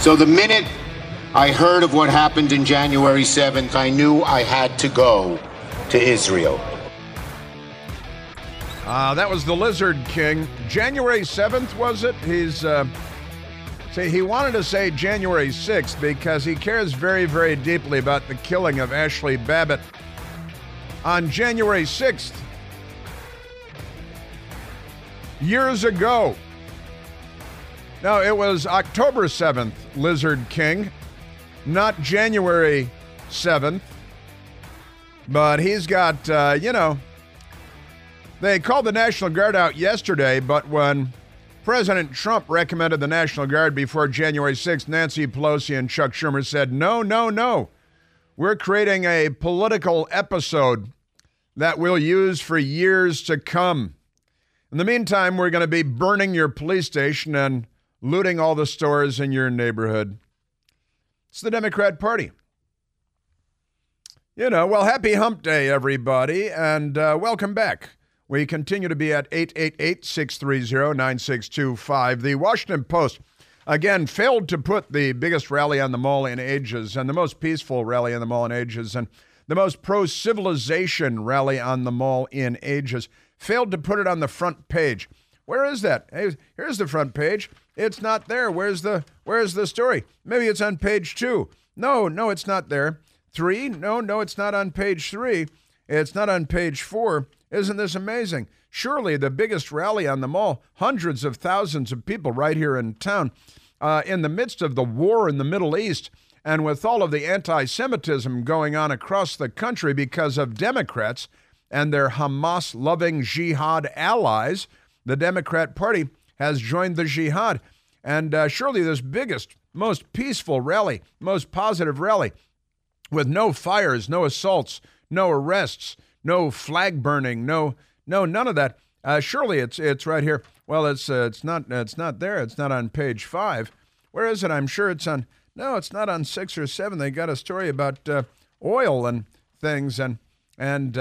So the minute I heard of what happened in January 7th, I knew I had to go to Israel. That was the Lizard King. January 7th, was it? See, he wanted to say January 6th because he cares very, very deeply about the killing of Ashley Babbitt on January 6th. Years ago. No, it was October 7th, Lizard King, not January 7th. But he's got, they called the National Guard out yesterday, but when President Trump recommended the National Guard before January 6th, Nancy Pelosi and Chuck Schumer said, no, we're creating a political episode that we'll use for years to come. In the meantime, we're going to be burning your police station and looting all the stores in your neighborhood. It's the Democrat Party. Happy hump day, everybody, and welcome back. We continue to be at 888-630-9625. The Washington Post, again, failed to put the biggest rally on the mall in ages and the most peaceful rally on the mall in ages and the most pro-civilization rally on the mall in ages. Failed to put it on the front page. Where is that? Hey, here's the front page. It's not there. Where's the story? Maybe it's on page 2. No, it's not there. 3? No, it's not on page 3. It's not on page 4. Isn't this amazing? Surely the biggest rally on the mall, hundreds of thousands of people right here in town, in the midst of the war in the Middle East and with all of the anti-Semitism going on across the country because of Democrats and their Hamas-loving jihad allies. The Democrat Party has joined the jihad. And surely this biggest, most peaceful rally, most positive rally, with no fires, no assaults, no arrests, no flag burning, no none of that. Surely it's right here. Well, it's not there. It's not on page 5. Where is it? I'm sure it's on. No, it's not on 6 or 7. They got a story about oil and things. And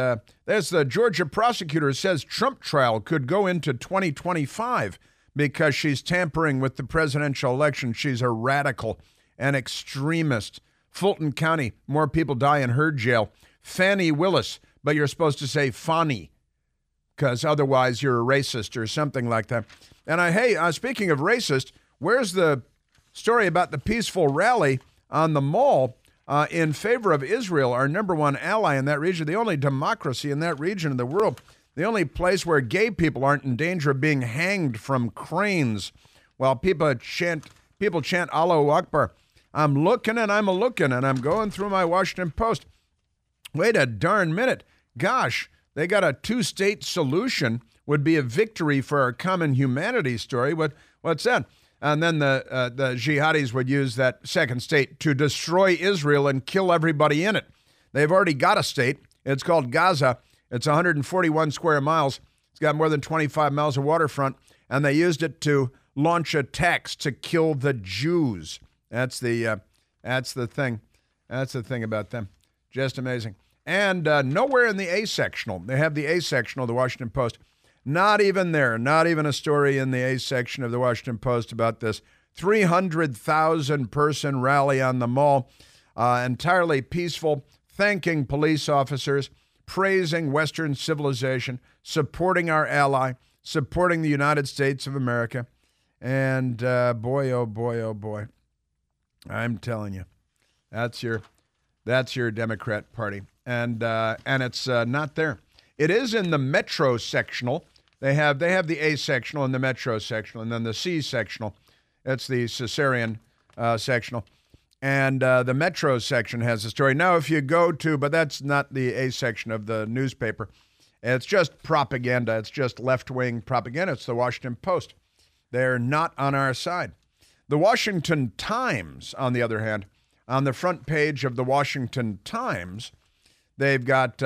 there's the Georgia prosecutor says Trump trial could go into 2025 because she's tampering with the presidential election. She's a radical, an extremist. Fulton County, more people die in her jail. Fannie Willis, but you're supposed to say Fannie because otherwise you're a racist or something like that. And speaking of racist, where's the story about the peaceful rally on the mall? In favor of Israel, our number one ally in that region, the only democracy in that region of the world, the only place where gay people aren't in danger of being hanged from cranes while people chant Allahu Akbar. I'm looking and I'm a-looking and I'm going through my Washington Post. Wait a darn minute. Gosh, they got a two-state solution would be a victory for our common humanity story. What's that? And then the jihadis would use that second state to destroy Israel and kill everybody in it. They've already got a state. It's called Gaza. It's 141 square miles. It's got more than 25 miles of waterfront. And they used it to launch attacks to kill the Jews. That's the thing. That's the thing about them. Just amazing. And nowhere in the A sectional. They have the A sectional of the Washington Post. Not even there, not even a story in the A section of the Washington Post about this 300,000-person rally on the mall, entirely peaceful, thanking police officers, praising Western civilization, supporting our ally, supporting the United States of America. And boy, oh boy, oh boy, I'm telling you, that's your Democrat Party. And it's not there. It is in the Metro sectional. They have the A sectional and the Metro sectional, and then the C sectional. That's the Caesarean sectional, and the Metro section has a story. Now, if you go to, but that's not the A section of the newspaper. It's just propaganda. It's just left-wing propaganda. It's the Washington Post. They're not on our side. The Washington Times, on the other hand, on the front page of The Washington Times, they've got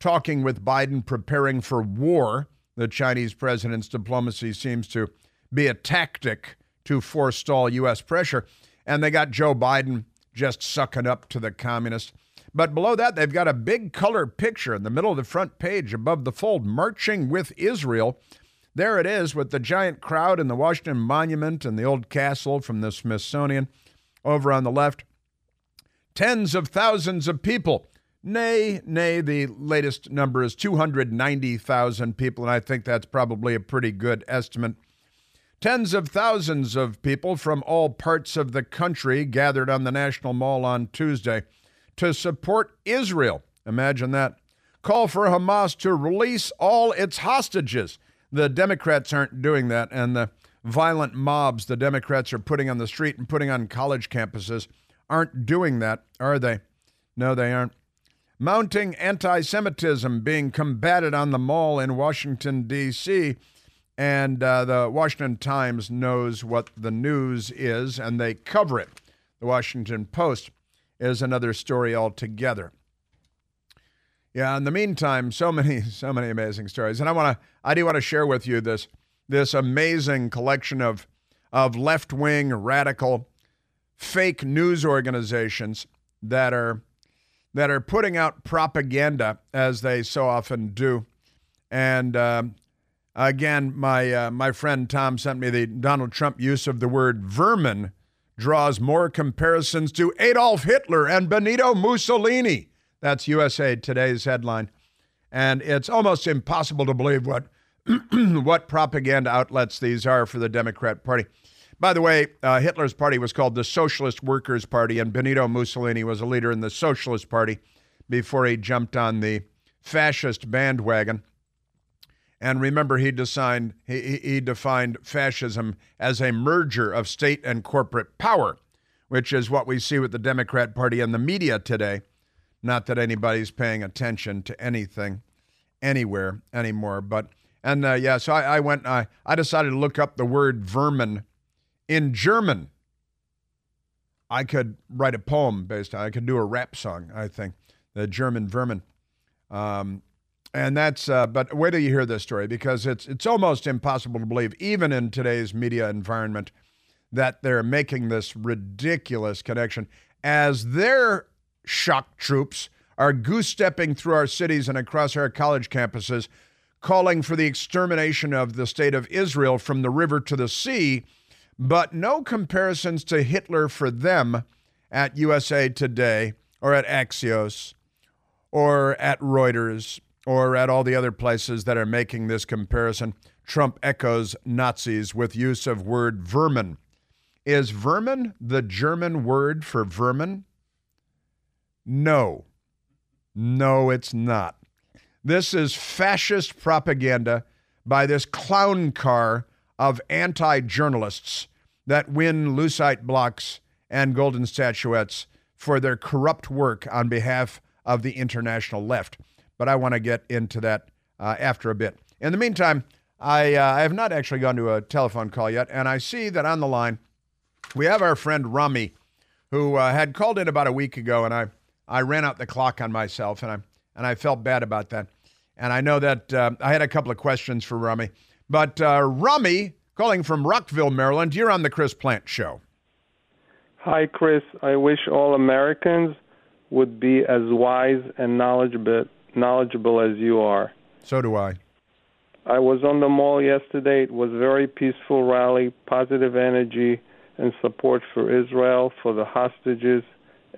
talking with Biden preparing for war. The Chinese president's diplomacy seems to be a tactic to forestall U.S. pressure. And they got Joe Biden just sucking up to the communists. But below that, they've got a big color picture in the middle of the front page above the fold, marching with Israel. There it is with the giant crowd and the Washington Monument and the old castle from the Smithsonian. Over on the left, tens of thousands of people. Nay, the latest number is 290,000 people, and I think that's probably a pretty good estimate. Tens of thousands of people from all parts of the country gathered on the National Mall on Tuesday to support Israel. Imagine that. Call for Hamas to release all its hostages. The Democrats aren't doing that, and the violent mobs the Democrats are putting on the street and putting on college campuses aren't doing that, are they? No, they aren't. Mounting anti-Semitism being combated on the Mall in Washington, D.C., and the Washington Times knows what the news is, and they cover it. The Washington Post is another story altogether. Yeah, in the meantime, so many amazing stories. And I do want to share with you this amazing collection of left-wing, radical, fake news organizations that are putting out propaganda, as they so often do. And again, my friend Tom sent me the Donald Trump use of the word vermin draws more comparisons to Adolf Hitler and Benito Mussolini. That's USA Today's headline. And it's almost impossible to believe what what propaganda outlets these are for the Democrat Party. By the way, Hitler's party was called the Socialist Workers' Party, and Benito Mussolini was a leader in the Socialist Party before he jumped on the fascist bandwagon. And remember, he defined fascism as a merger of state and corporate power, which is what we see with the Democrat Party and the media today. Not that anybody's paying attention to anything anywhere anymore, but... And so I decided to look up the word vermin in German. I could write a poem I could do a rap song, I think, the German vermin. But wait till you hear this story, because it's almost impossible to believe, even in today's media environment, that they're making this ridiculous connection as their shock troops are goose-stepping through our cities and across our college campuses, calling for the extermination of the state of Israel from the river to the sea, but no comparisons to Hitler for them at USA Today or at Axios or at Reuters or at all the other places that are making this comparison. Trump echoes Nazis with use of word vermin. Is vermin the German word for vermin? No, it's not. This is fascist propaganda by this clown car of anti-journalists that win lucite blocks and golden statuettes for their corrupt work on behalf of the international left. But I want to get into that after a bit. In the meantime, I have not actually gone to a telephone call yet, and I see that on the line we have our friend Rami, who had called in about a week ago, and I ran out the clock on myself, and I felt bad about that. And I know that I had a couple of questions for Rami. But Rami, calling from Rockville, Maryland, you're on the Chris Plant Show. Hi, Chris. I wish all Americans would be as wise and knowledgeable as you are. So do I. I was on the mall yesterday. It was a very peaceful rally, positive energy, and support for Israel, for the hostages,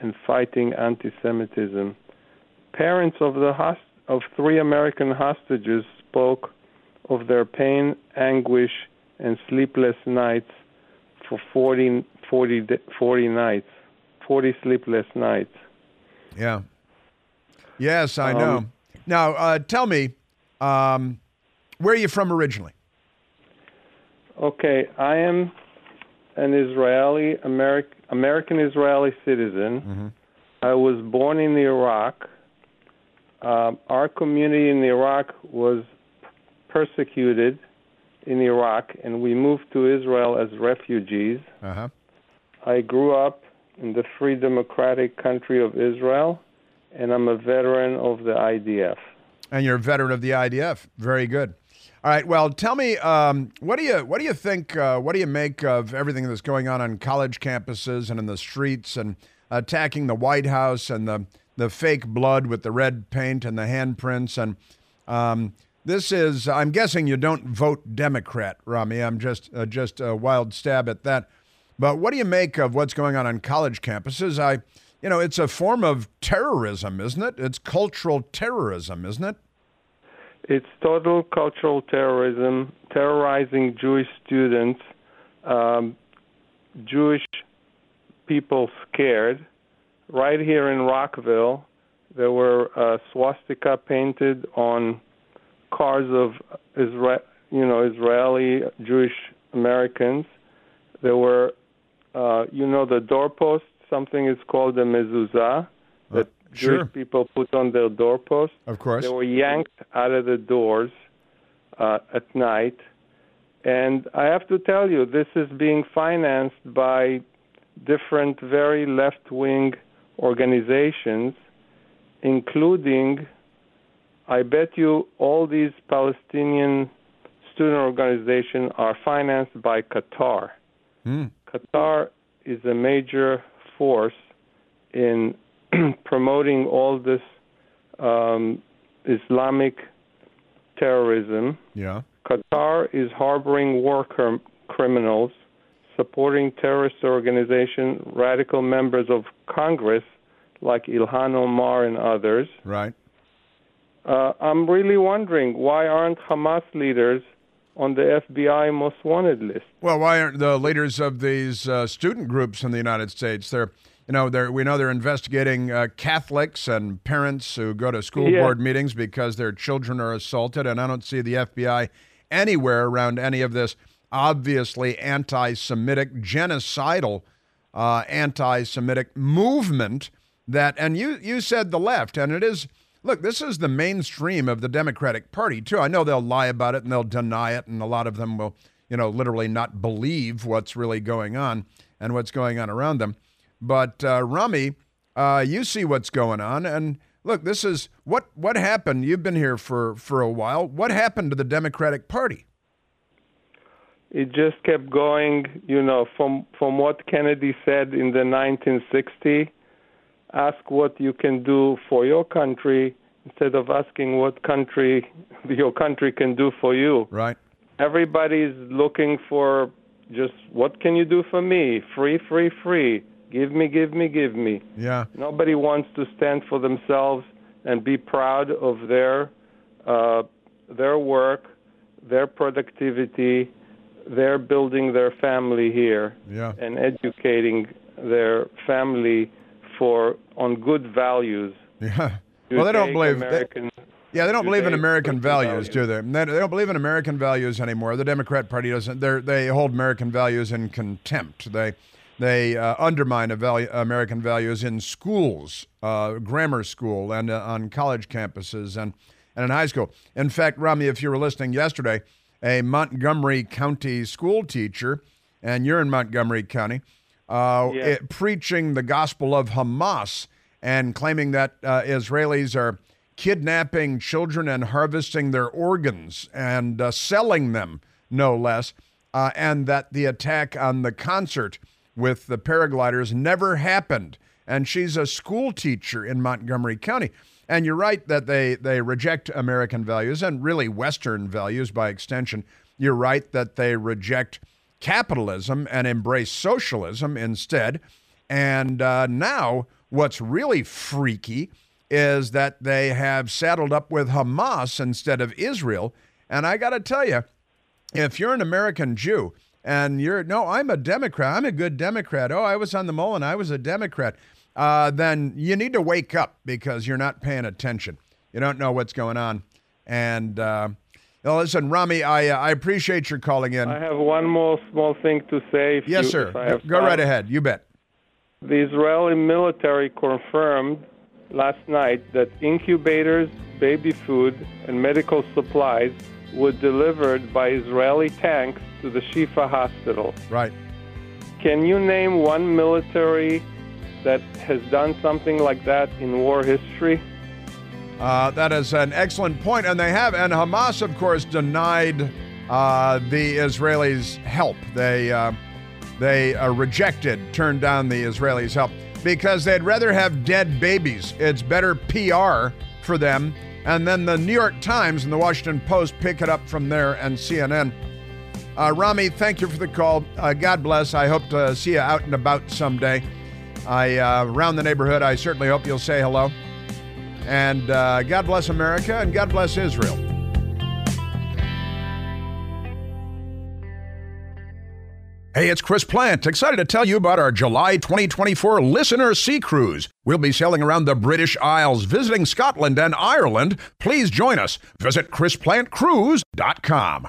and fighting anti-Semitism. Parents of three American hostages spoke of their pain, anguish, and sleepless nights for 40 sleepless nights. Yeah. Yes, I know. Now, tell me, where are you from originally? Okay, I am an Israeli, American Israeli citizen. Mm-hmm. I was born in Iraq. Our community in Iraq was persecuted in Iraq, and we moved to Israel as refugees. Uh-huh. I grew up in the free democratic country of Israel, and I'm a veteran of the IDF. And you're a veteran of the IDF. Very good. All right. Well, tell me, what do you think? What do you make of everything that's going on college campuses and in the streets, and attacking the White House, and the fake blood with the red paint and the handprints? And this is, I'm guessing you don't vote Democrat, Rami. I'm just a wild stab at that. But what do you make of what's going on college campuses? It's a form of terrorism, isn't it? It's cultural terrorism, isn't it? It's total cultural terrorism, terrorizing Jewish students, Jewish people scared. Right here in Rockville, there were swastika painted on cars of Israeli Jewish Americans. There were, the doorposts, something is called a mezuzah. Jewish people put on their doorposts. Of course. They were yanked out of the doors at night. And I have to tell you, this is being financed by different very left-wing organizations, including, I bet you, all these Palestinian student organizations are financed by Qatar. Mm. Qatar is a major force in promoting all this Islamic terrorism. Yeah. Qatar is harboring war criminals, supporting terrorist organizations, radical members of Congress like Ilhan Omar and others. Right. I'm really wondering, why aren't Hamas leaders on the FBI most wanted list? Well, why aren't the leaders of these student groups in the United States there? We know they're investigating Catholics and parents who go to school board meetings because their children are assaulted, and I don't see the FBI anywhere around any of this obviously anti-Semitic, genocidal, anti-Semitic movement that, and you said the left, and it is, look, this is the mainstream of the Democratic Party, too. I know they'll lie about it and they'll deny it, and a lot of them will, literally not believe what's really going on and what's going on around them. But Rami, you see what's going on, and look, this is what happened. You've been here for a while. What happened to the Democratic Party? It just kept going, from what Kennedy said in the 1960s. Ask what you can do for your country instead of asking what country your country can do for you. Right. Everybody's looking for just what can you do for me? Free, free, free. Give me, give me, give me. Yeah. Nobody wants to stand for themselves and be proud of their work, their productivity, their building their family here and educating their family on good values. Yeah. Well, they don't believe American. They don't believe in American values, do they? They don't believe in American values anymore. The Democrat Party doesn't. They hold American values in contempt. They undermine American values in schools, grammar school, and on college campuses and in high school. In fact, Rami, if you were listening yesterday, a Montgomery County school teacher, and you're in Montgomery County, preaching the gospel of Hamas and claiming that Israelis are kidnapping children and harvesting their organs and selling them, no less, and that the attack on the concert with the paragliders never happened. And she's a school teacher in Montgomery County. And you're right that they reject American values and really Western values by extension. You're right that they reject capitalism and embrace socialism instead. And now what's really freaky is that they have saddled up with Hamas instead of Israel. And I got to tell you, if you're an American Jew, and I'm a Democrat. I'm a good Democrat. Oh, I was on the mole and I was a Democrat. Then you need to wake up because you're not paying attention. You don't know what's going on. And listen, Rami, I appreciate your calling in. I have one more small thing to say. Yes, sir. Go right ahead. You bet. The Israeli military confirmed last night that incubators, baby food, and medical supplies were delivered by Israeli tanks to the Shifa hospital. Right. Can you name one military that has done something like that in war history? That is an excellent point, and they have. And Hamas, of course, denied the Israelis' help. They rejected, turned down the Israelis' help because they'd rather have dead babies. It's better PR for them. And then the New York Times and the Washington Post pick it up from there, and CNN. Rami, thank you for the call. God bless. I hope to see you out and about someday. Around the neighborhood, I certainly hope you'll say hello. And God bless America, and God bless Israel. Hey, it's Chris Plant, excited to tell you about our July 2024 Listener Sea Cruise. We'll be sailing around the British Isles, visiting Scotland and Ireland. Please join us. Visit ChrisPlantCruise.com.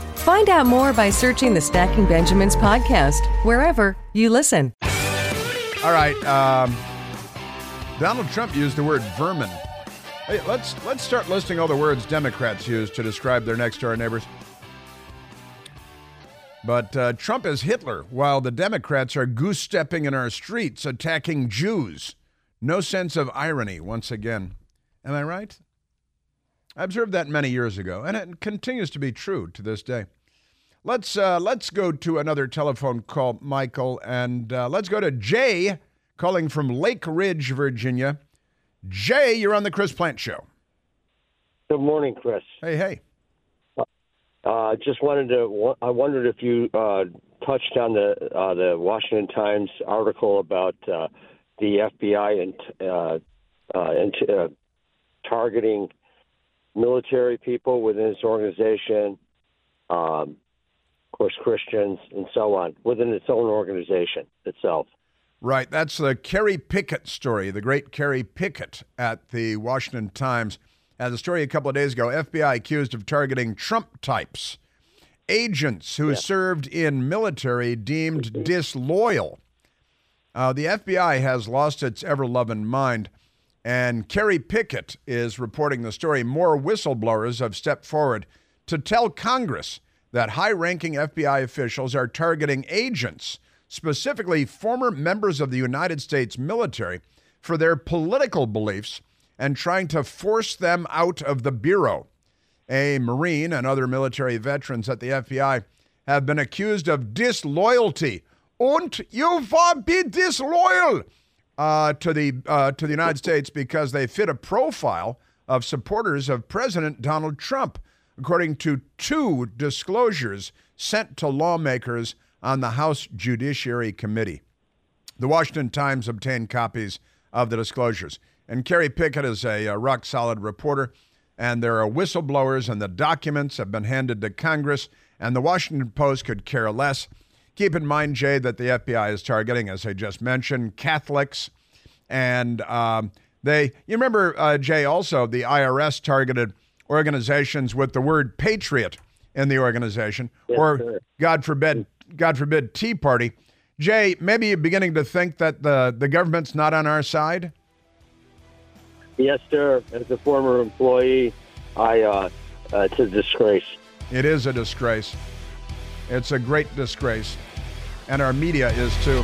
Find out more by searching the Stacking Benjamins podcast, wherever you listen. All right. Donald Trump used the word vermin. Hey, let's start listing all the words Democrats use to describe their next-door neighbors. But Trump is Hitler, while the Democrats are goose-stepping in our streets, attacking Jews. No sense of irony, once again. Am I right? I observed that many years ago, and it continues to be true to this day. Let's go to another telephone call, Michael, and let's go to Jay, calling from Lake Ridge, Virginia. Jay, you're on the Chris Plant Show. Good morning, Chris. Hey. I wondered if you touched on the Washington Times article about the FBI and targeting military people within its organization, of course, Christians, and so on, within its own organization itself. Right. That's the Kerry Pickett story. The great Kerry Pickett at the Washington Times had a story a couple of days ago. FBI accused of targeting Trump types, agents who served in military deemed disloyal. The FBI has lost its ever-loving mind. And Kerry Pickett is reporting the story. More whistleblowers have stepped forward to tell Congress that high-ranking FBI officials are targeting agents, specifically former members of the United States military, for their political beliefs and trying to force them out of the bureau. A Marine and other military veterans at the FBI have been accused of disloyalty. Und you will be disloyal! To the United States because they fit a profile of supporters of President Donald Trump, according to two disclosures sent to lawmakers on the House Judiciary Committee. The Washington Times obtained copies of the disclosures. And Kerry Pickett is a rock-solid reporter, and there are whistleblowers, and the documents have been handed to Congress, and the Washington Post could care less. Keep in mind, Jay, that the FBI is targeting, as I just mentioned, Catholics. And you remember, Jay, also the IRS targeted organizations with the word patriot in the organization, God forbid, Tea Party. Jay, maybe you're beginning to think that the government's not on our side? Yes, sir. As a former employee, it's a disgrace. It is a disgrace. It's a great disgrace, and our media is too.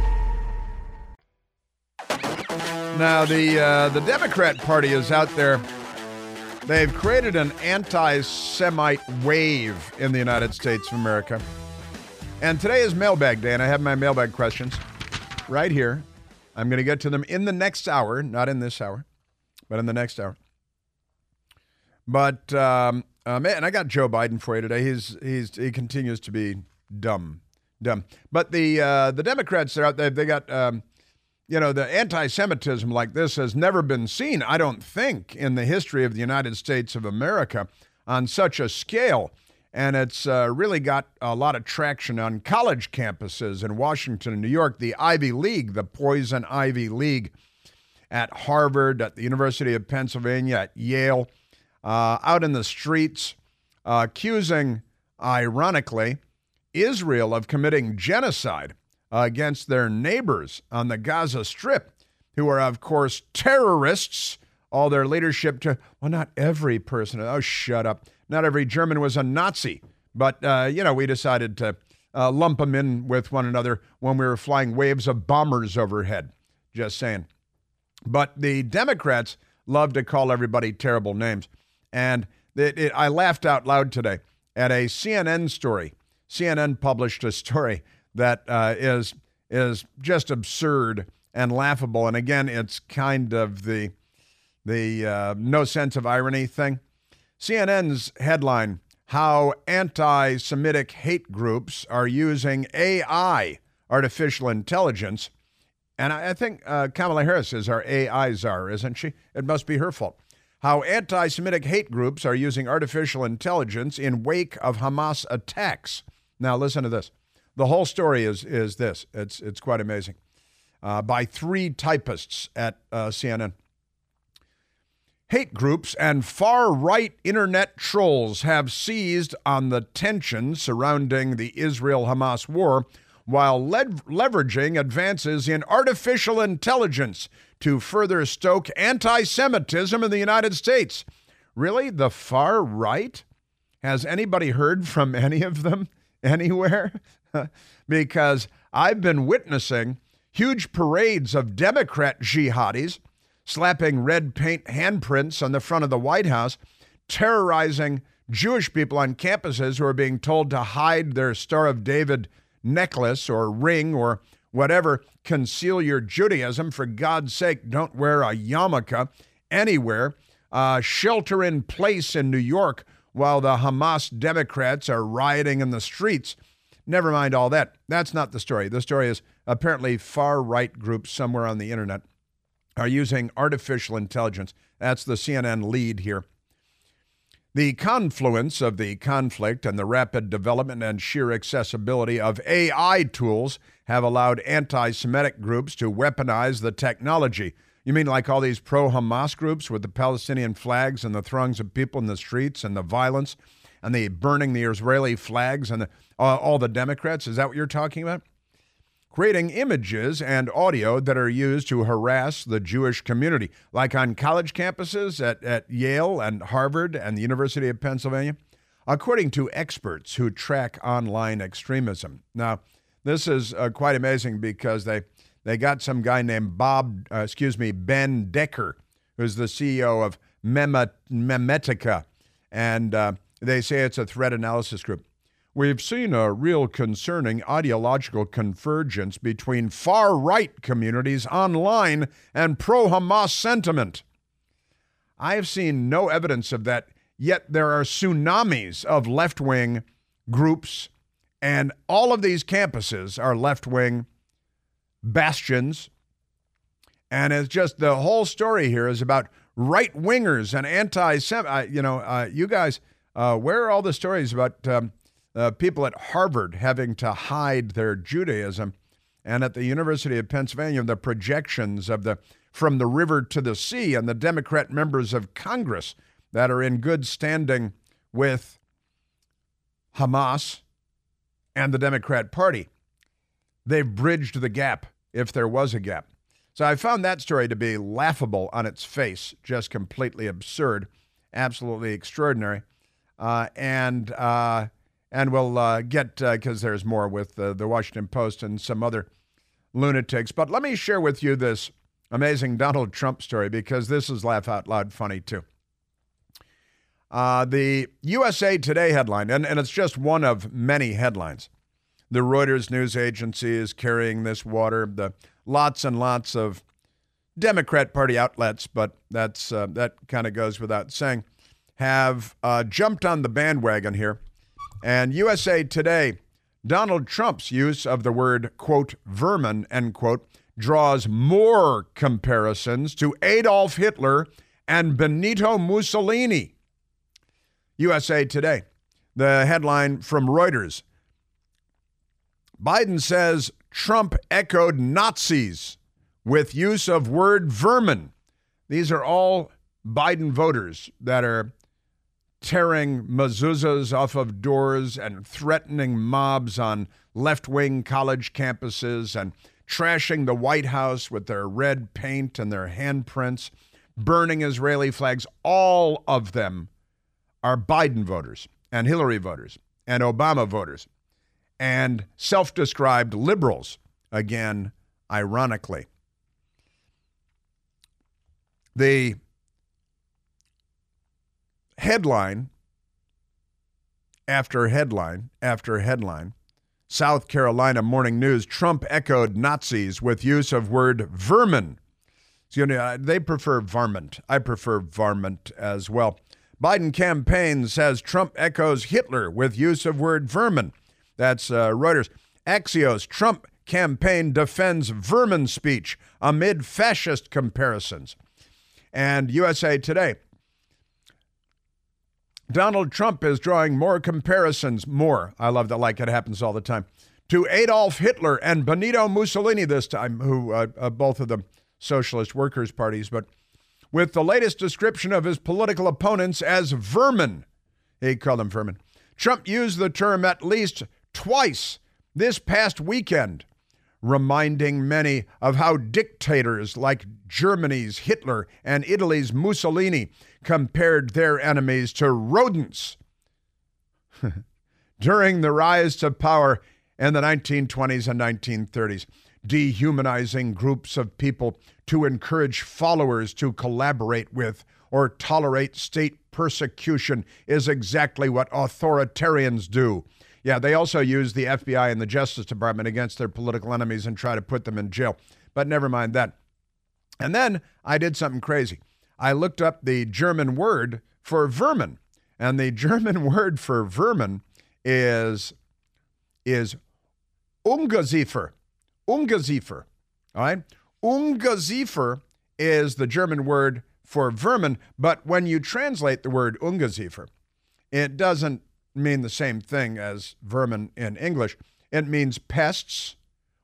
Now, the Democrat Party is out there. They've created an anti-Semite wave in the United States of America. And today is Mailbag Day, and I have my mailbag questions right here. I'm going to get to them in the next hour, not in this hour, but in the next hour. But, man, I got Joe Biden for you today. He continues to be dumb. But the Democrats are out there. They got, you know, the anti-Semitism like this has never been seen, I don't think, in the history of the United States of America on such a scale. And it's really got a lot of traction on college campuses in Washington and New York, the Ivy League, the poison Ivy League at Harvard, at the University of Pennsylvania, at Yale, out in the streets, accusing, ironically, Israel of committing genocide against their neighbors on the Gaza Strip, who are, of course, terrorists. All their leadership to, well, not every person. Oh, shut up. Not every German was a Nazi. But, you know, we decided to lump them in with one another when we were flying waves of bombers overhead. Just saying. But the Democrats love to call everybody terrible names. And I laughed out loud today at a CNN story. CNN published a story that is just absurd and laughable. And again, it's kind of the no sense of irony thing. CNN's headline, How Anti-Semitic Hate Groups Are Using AI, Artificial Intelligence. And I think Kamala Harris is our AI czar, isn't she? It must be her fault. How anti-Semitic hate groups are using artificial intelligence in wake of Hamas attacks. Now, listen to this. The whole story is this. It's quite amazing. By three typists at CNN. Hate groups and far-right internet trolls have seized on the tension surrounding the Israel-Hamas war while leveraging advances in artificial intelligence to further stoke anti-Semitism in the United States. Really? The far right? Has anybody heard from any of them anywhere? Because I've been witnessing huge parades of Democrat jihadis slapping red paint handprints on the front of the White House, terrorizing Jewish people on campuses who are being told to hide their Star of David necklace or ring or whatever. Conceal your Judaism. For God's sake, don't wear a yarmulke anywhere. Shelter in place in New York while the Hamas Democrats are rioting in the streets. Never mind all that. That's not the story. The story is apparently far-right groups somewhere on the internet are using artificial intelligence. That's the CNN lead here. The confluence of the conflict and the rapid development and sheer accessibility of AI tools have allowed anti-Semitic groups to weaponize the technology. You mean like all these pro-Hamas groups with the Palestinian flags and the throngs of people in the streets and the violence and the burning the Israeli flags and all the Democrats? Is that what you're talking about? Creating images and audio that are used to harass the Jewish community, like on college campuses at Yale and Harvard and the University of Pennsylvania, according to experts who track online extremism. Now, this is quite amazing because they got some guy named Ben Decker, who's the CEO of Memetica, and they say it's a threat analysis group. We've seen a real concerning ideological convergence between far-right communities online and pro-Hamas sentiment. I have seen no evidence of that, yet there are tsunamis of left-wing groups, and all of these campuses are left-wing bastions. And it's just the whole story here is about right-wingers and anti-Semites. You know, you guys, where are all the stories about people at Harvard having to hide their Judaism, and at the University of Pennsylvania, the projections of the from the river to the sea and the Democrat members of Congress that are in good standing with Hamas and the Democrat Party. They've bridged the gap, if there was a gap. So I found that story to be laughable on its face, just completely absurd, absolutely extraordinary. And we'll get, because there's more with The Washington Post and some other lunatics. But let me share with you this amazing Donald Trump story, because this is laugh out loud funny, too. The USA Today headline, and it's just one of many headlines. The Reuters news agency is carrying this water. The lots and lots of Democrat Party outlets, but that's that kind of goes without saying, have jumped on the bandwagon here. And USA Today, Donald Trump's use of the word, quote, vermin, end quote, draws more comparisons to Adolf Hitler and Benito Mussolini. USA Today, the headline from Reuters, Biden says Trump echoed Nazis with use of word vermin. These are all Biden voters that are tearing mezuzahs off of doors and threatening mobs on left-wing college campuses and trashing the White House with their red paint and their handprints, burning Israeli flags. All of them are Biden voters and Hillary voters and Obama voters and self-described liberals, again, ironically. The headline after headline after headline, South Carolina Morning News, Trump echoed Nazis with use of word vermin. So, you know, they prefer varmint. I prefer varmint as well. Biden campaign says Trump echoes Hitler with use of word vermin. That's Reuters. Axios, Trump campaign defends vermin speech amid fascist comparisons. And USA Today, Donald Trump is drawing more comparisons, I love that, like it happens all the time, to Adolf Hitler and Benito Mussolini this time, who both of them socialist workers' parties, but with the latest description of his political opponents as vermin. He called them vermin. Trump used the term at least twice this past weekend, reminding many of how dictators like Germany's Hitler and Italy's Mussolini compared their enemies to rodents during the rise to power in the 1920s and 1930s, dehumanizing groups of people to encourage followers to collaborate with or tolerate state persecution is exactly what authoritarians do. Yeah, they also use the FBI and the Justice Department against their political enemies and try to put them in jail. But never mind that. And then I did something crazy. I looked up the German word for vermin. And the German word for vermin is Ungeziefer. Ungeziefer. All right? Ungeziefer is the German word for vermin. But when you translate the word Ungeziefer, it doesn't mean the same thing as vermin in English. It means pests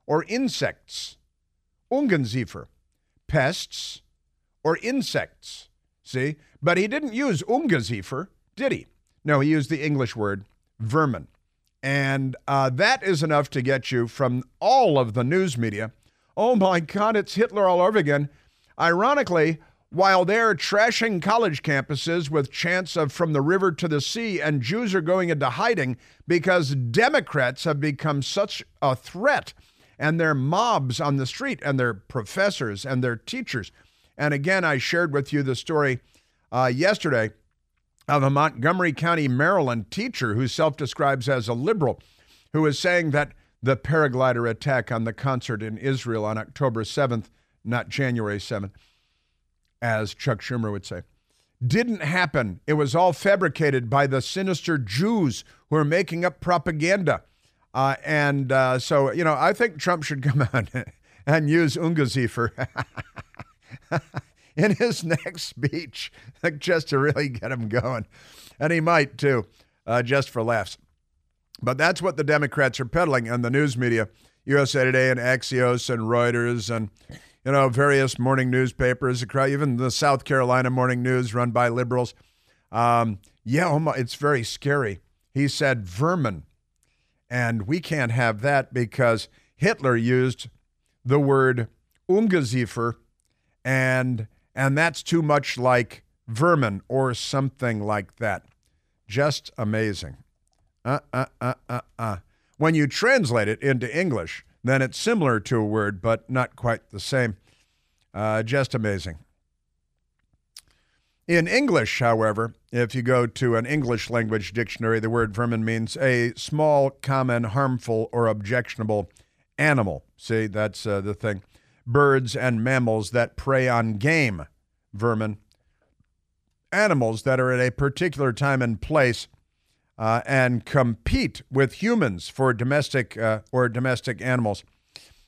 or insects. Ungeziefer. Pests or insects. See? But he didn't use Ungeziefer, did he? No, he used the English word vermin. And that is enough to get you from all of the news media, oh my God, it's Hitler all over again. Ironically, while they're trashing college campuses with chants of from the river to the sea, and Jews are going into hiding because Democrats have become such a threat, and their mobs on the street and their professors and their teachers. And again, I shared with you the story yesterday of a Montgomery County, Maryland teacher who self-describes as a liberal, who is saying that the paraglider attack on the concert in Israel on October 7th, not January 7th, as Chuck Schumer would say, didn't happen. It was all fabricated by the sinister Jews who are making up propaganda. So, you know, I think Trump should come out and use Ungeziefer in his next speech just to really get him going. And he might, too, just for laughs. But that's what the Democrats are peddling on the news media, USA Today and Axios and Reuters and, you know, various morning newspapers, even the South Carolina Morning News run by liberals. It's very scary. He said vermin, and we can't have that because Hitler used the word Ungeziefer, and that's too much like vermin or something like that. Just amazing. When you translate it into English, then it's similar to a word, but not quite the same. Just amazing. In English, however, if you go to an English language dictionary, the word vermin means a small, common, harmful, or objectionable animal. See, that's the thing. Birds and mammals that prey on game, vermin. Animals that are at a particular time and place and compete with humans for domestic or domestic animals.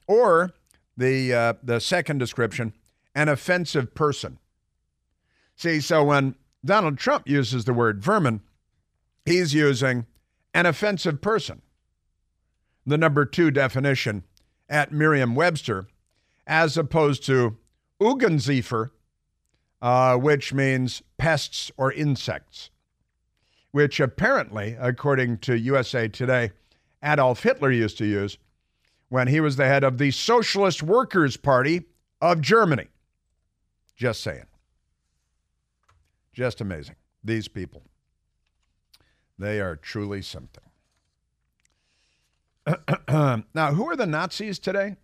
Or the second description, an offensive person. See, so when Donald Trump uses the word vermin, he's using an offensive person. The number two definition at Merriam-Webster, as opposed to Ungeziefer, which means pests or insects, which apparently, according to USA Today, Adolf Hitler used to use when he was the head of the Socialist Workers' Party of Germany. Just saying. Just amazing. These people. They are truly something. Now, who are the Nazis today?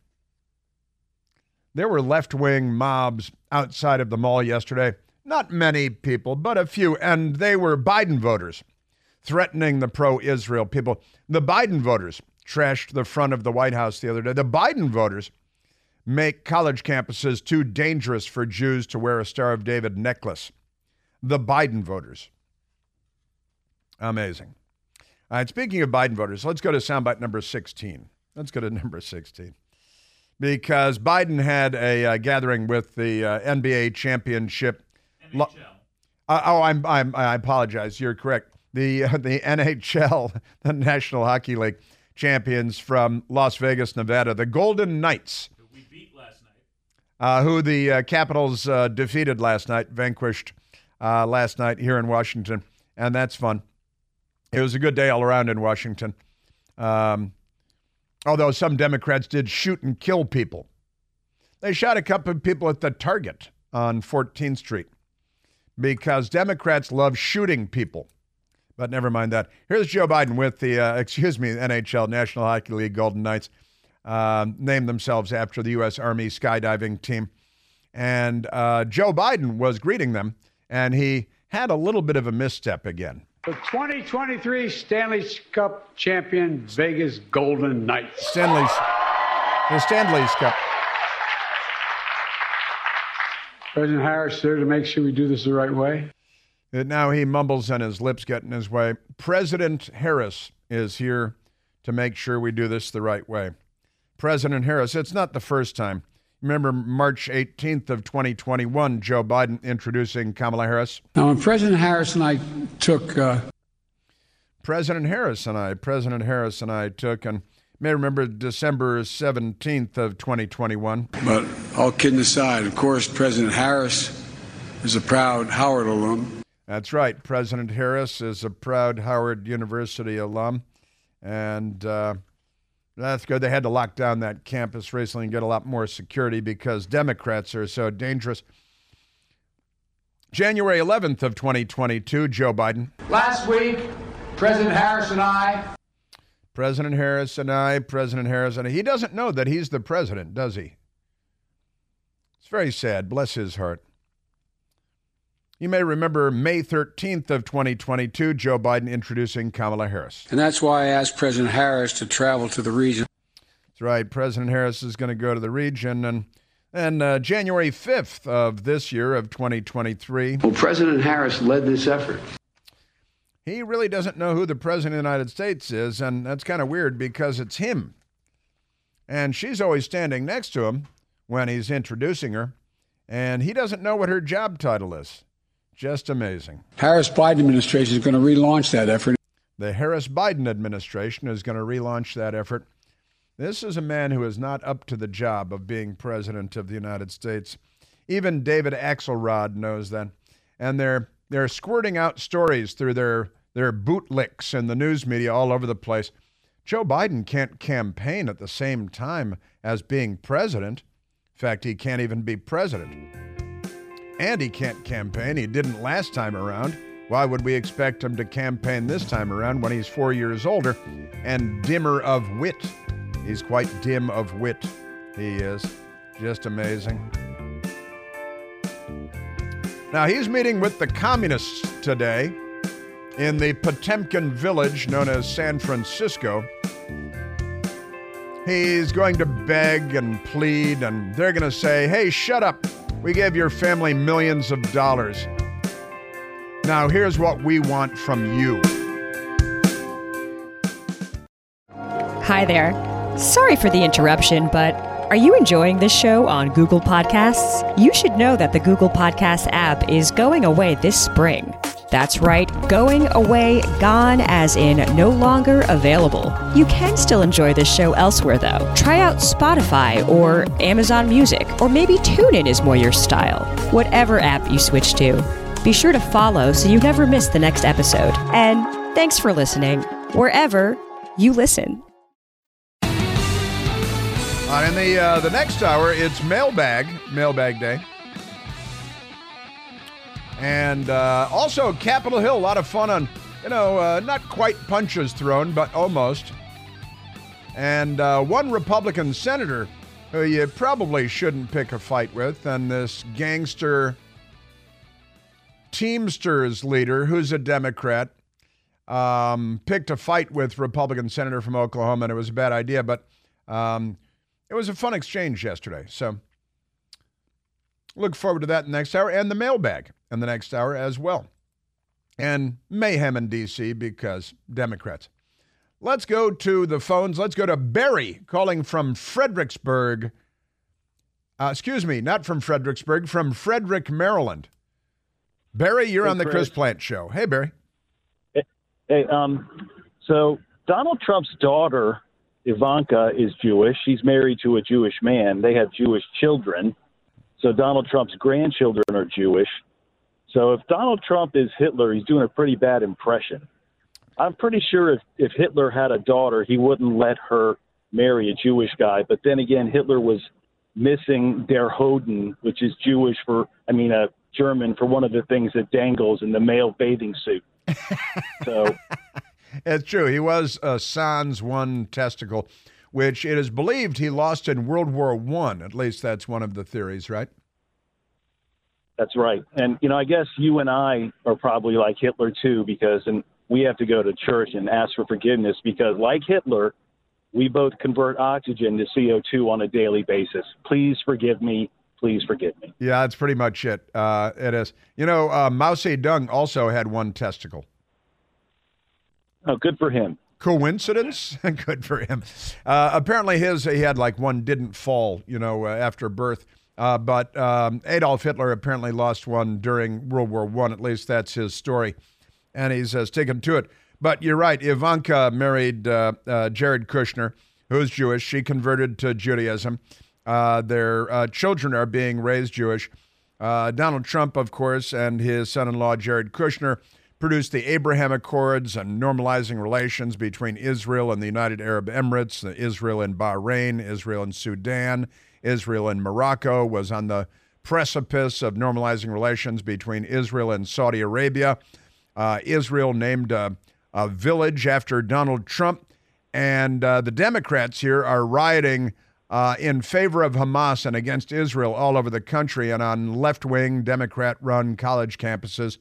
There were left-wing mobs outside of the mall yesterday. Not many people, but a few, and they were Biden voters threatening the pro-Israel people. The Biden voters trashed the front of the White House the other day. The Biden voters make college campuses too dangerous for Jews to wear a Star of David necklace. The Biden voters. Amazing. All right, speaking of Biden voters, let's go to soundbite number 16. Let's go to number 16. Because Biden had a gathering with the NBA championship. I apologize. You're correct. The NHL, the National Hockey League champions from Las Vegas, Nevada, the Golden Knights. Who we beat last night. Who the Capitals defeated last night, vanquished last night here in Washington, and that's fun. It was a good day all around in Washington, although some Democrats did shoot and kill people. They shot a couple of people at the Target on 14th Street because Democrats love shooting people. But never mind that. Here's Joe Biden with the, NHL, National Hockey League Golden Knights, named themselves after the U.S. Army skydiving team. And Joe Biden was greeting them. And he had a little bit of a misstep again. The 2023 Stanley Cup champion Vegas Golden Knights. The Stanley Cup. President Harris there to make sure we do this the right way. And now he mumbles and his lips get in his way. President Harris is here to make sure we do this the right way. President Harris, it's not the first time. Remember March 18th of 2021, Joe Biden introducing Kamala Harris. Now, when President Harris and I took, and you may remember December 17th of 2021. But all kidding aside, of course, President Harris is a proud Howard alum. That's right. President Harris is a proud Howard University alum. And, that's good. They had to lock down that campus recently and get a lot more security because Democrats are so dangerous. January 11th of 2022, Joe Biden. Last week, President Harris and I. He doesn't know that he's the president, does he? It's very sad. Bless his heart. You may remember May 13th of 2022, Joe Biden introducing Kamala Harris. And that's why I asked President Harris to travel to the region. That's right. President Harris is going to go to the region. And January 5th of this year of 2023. Well, President Harris led this effort. He really doesn't know who the president of the United States is. And that's kind of weird because it's him. And she's always standing next to him when he's introducing her. And he doesn't know what her job title is. Just amazing. Harris-Biden administration is going to relaunch that effort. The Harris-Biden administration is going to relaunch that effort. This is a man who is not up to the job of being president of the United States. Even David Axelrod knows that. And they're squirting out stories through their bootlicks and the news media all over the place. Joe Biden can't campaign at the same time as being president. In fact, he can't even be president. And he can't campaign. He didn't last time around. Why would we expect him to campaign this time around when he's 4 years older and dimmer of wit? He's quite dim of wit. He is. Just amazing. Now, he's meeting with the communists today in the Potemkin village known as San Francisco. He's going to beg and plead, and they're going to say, hey, shut up. We gave your family millions of dollars. Now, here's what we want from you. Hi there. Sorry for the interruption, but are you enjoying this show on Google Podcasts? You should know that the Google Podcasts app is going away this spring. That's right, going away, gone, as in no longer available. You can still enjoy this show elsewhere, though. Try out Spotify or Amazon Music, or maybe TuneIn is more your style. Whatever app you switch to, be sure to follow so you never miss the next episode. And thanks for listening, wherever you listen. In the next hour, it's Mailbag Day. And also Capitol Hill, a lot of fun on, not quite punches thrown, but almost. And one Republican senator who you probably shouldn't pick a fight with, and this gangster Teamsters leader who's a Democrat, picked a fight with Republican senator from Oklahoma, and it was a bad idea, but it was a fun exchange yesterday, so look forward to that in the next hour, and the mailbag in the next hour as well. And mayhem in D.C. because Democrats. Let's go to the phones. Let's go to Barry calling from Fredericksburg. Excuse me, not from Fredericksburg, from Frederick, Maryland. Barry, you're on the Chris Plant Show. Hey, Barry. Hey, so Donald Trump's daughter, Ivanka, is Jewish. She's married to a Jewish man. They have Jewish children. So Donald Trump's grandchildren are Jewish. So if Donald Trump is Hitler, he's doing a pretty bad impression. I'm pretty sure if Hitler had a daughter, he wouldn't let her marry a Jewish guy. But then again, Hitler was missing der Hoden, which is Jewish for, German for one of the things that dangles in the male bathing suit. So... It's true. He was sans one testicle, which it is believed he lost in World War I. At least that's one of the theories, right? That's right. And, I guess you and I are probably like Hitler, too, because we have to go to church and ask for forgiveness because, like Hitler, we both convert oxygen to CO2 on a daily basis. Please forgive me. Please forgive me. Yeah, that's pretty much it. It is. Mao Zedong also had one testicle. Oh, good for him. Coincidence? Good for him. Apparently he had like one didn't fall, after birth. But Adolf Hitler apparently lost one during World War I. At least that's his story. And he's sticking to it. But you're right. Ivanka married Jared Kushner, who's Jewish. She converted to Judaism. Their children are being raised Jewish. Donald Trump, of course, and his son-in-law, Jared Kushner, produced the Abraham Accords and normalizing relations between Israel and the United Arab Emirates, Israel and Bahrain, Israel and Sudan, Israel and Morocco was on the precipice of normalizing relations between Israel and Saudi Arabia. Israel named a village after Donald Trump, and the Democrats here are rioting in favor of Hamas and against Israel all over the country and on left-wing Democrat-run college campuses.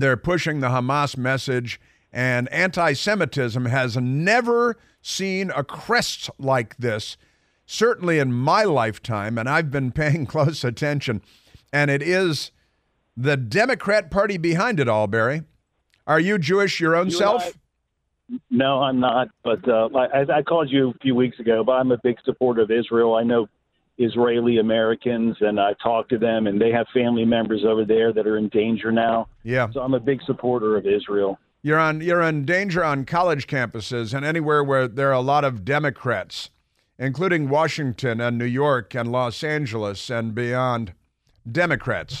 They're pushing the Hamas message, and anti-Semitism has never seen a crest like this, certainly in my lifetime, and I've been paying close attention. And it is the Democrat Party behind it all, Barry. Are you Jewish your own self? No, I'm not, but I called you a few weeks ago, but I'm a big supporter of Israel. I know Israeli Americans, and I talk to them, and they have family members over there that are in danger now. Yeah. So I'm a big supporter of Israel. You're in danger on college campuses and anywhere where there are a lot of Democrats, including Washington and New York and Los Angeles and beyond. Democrats.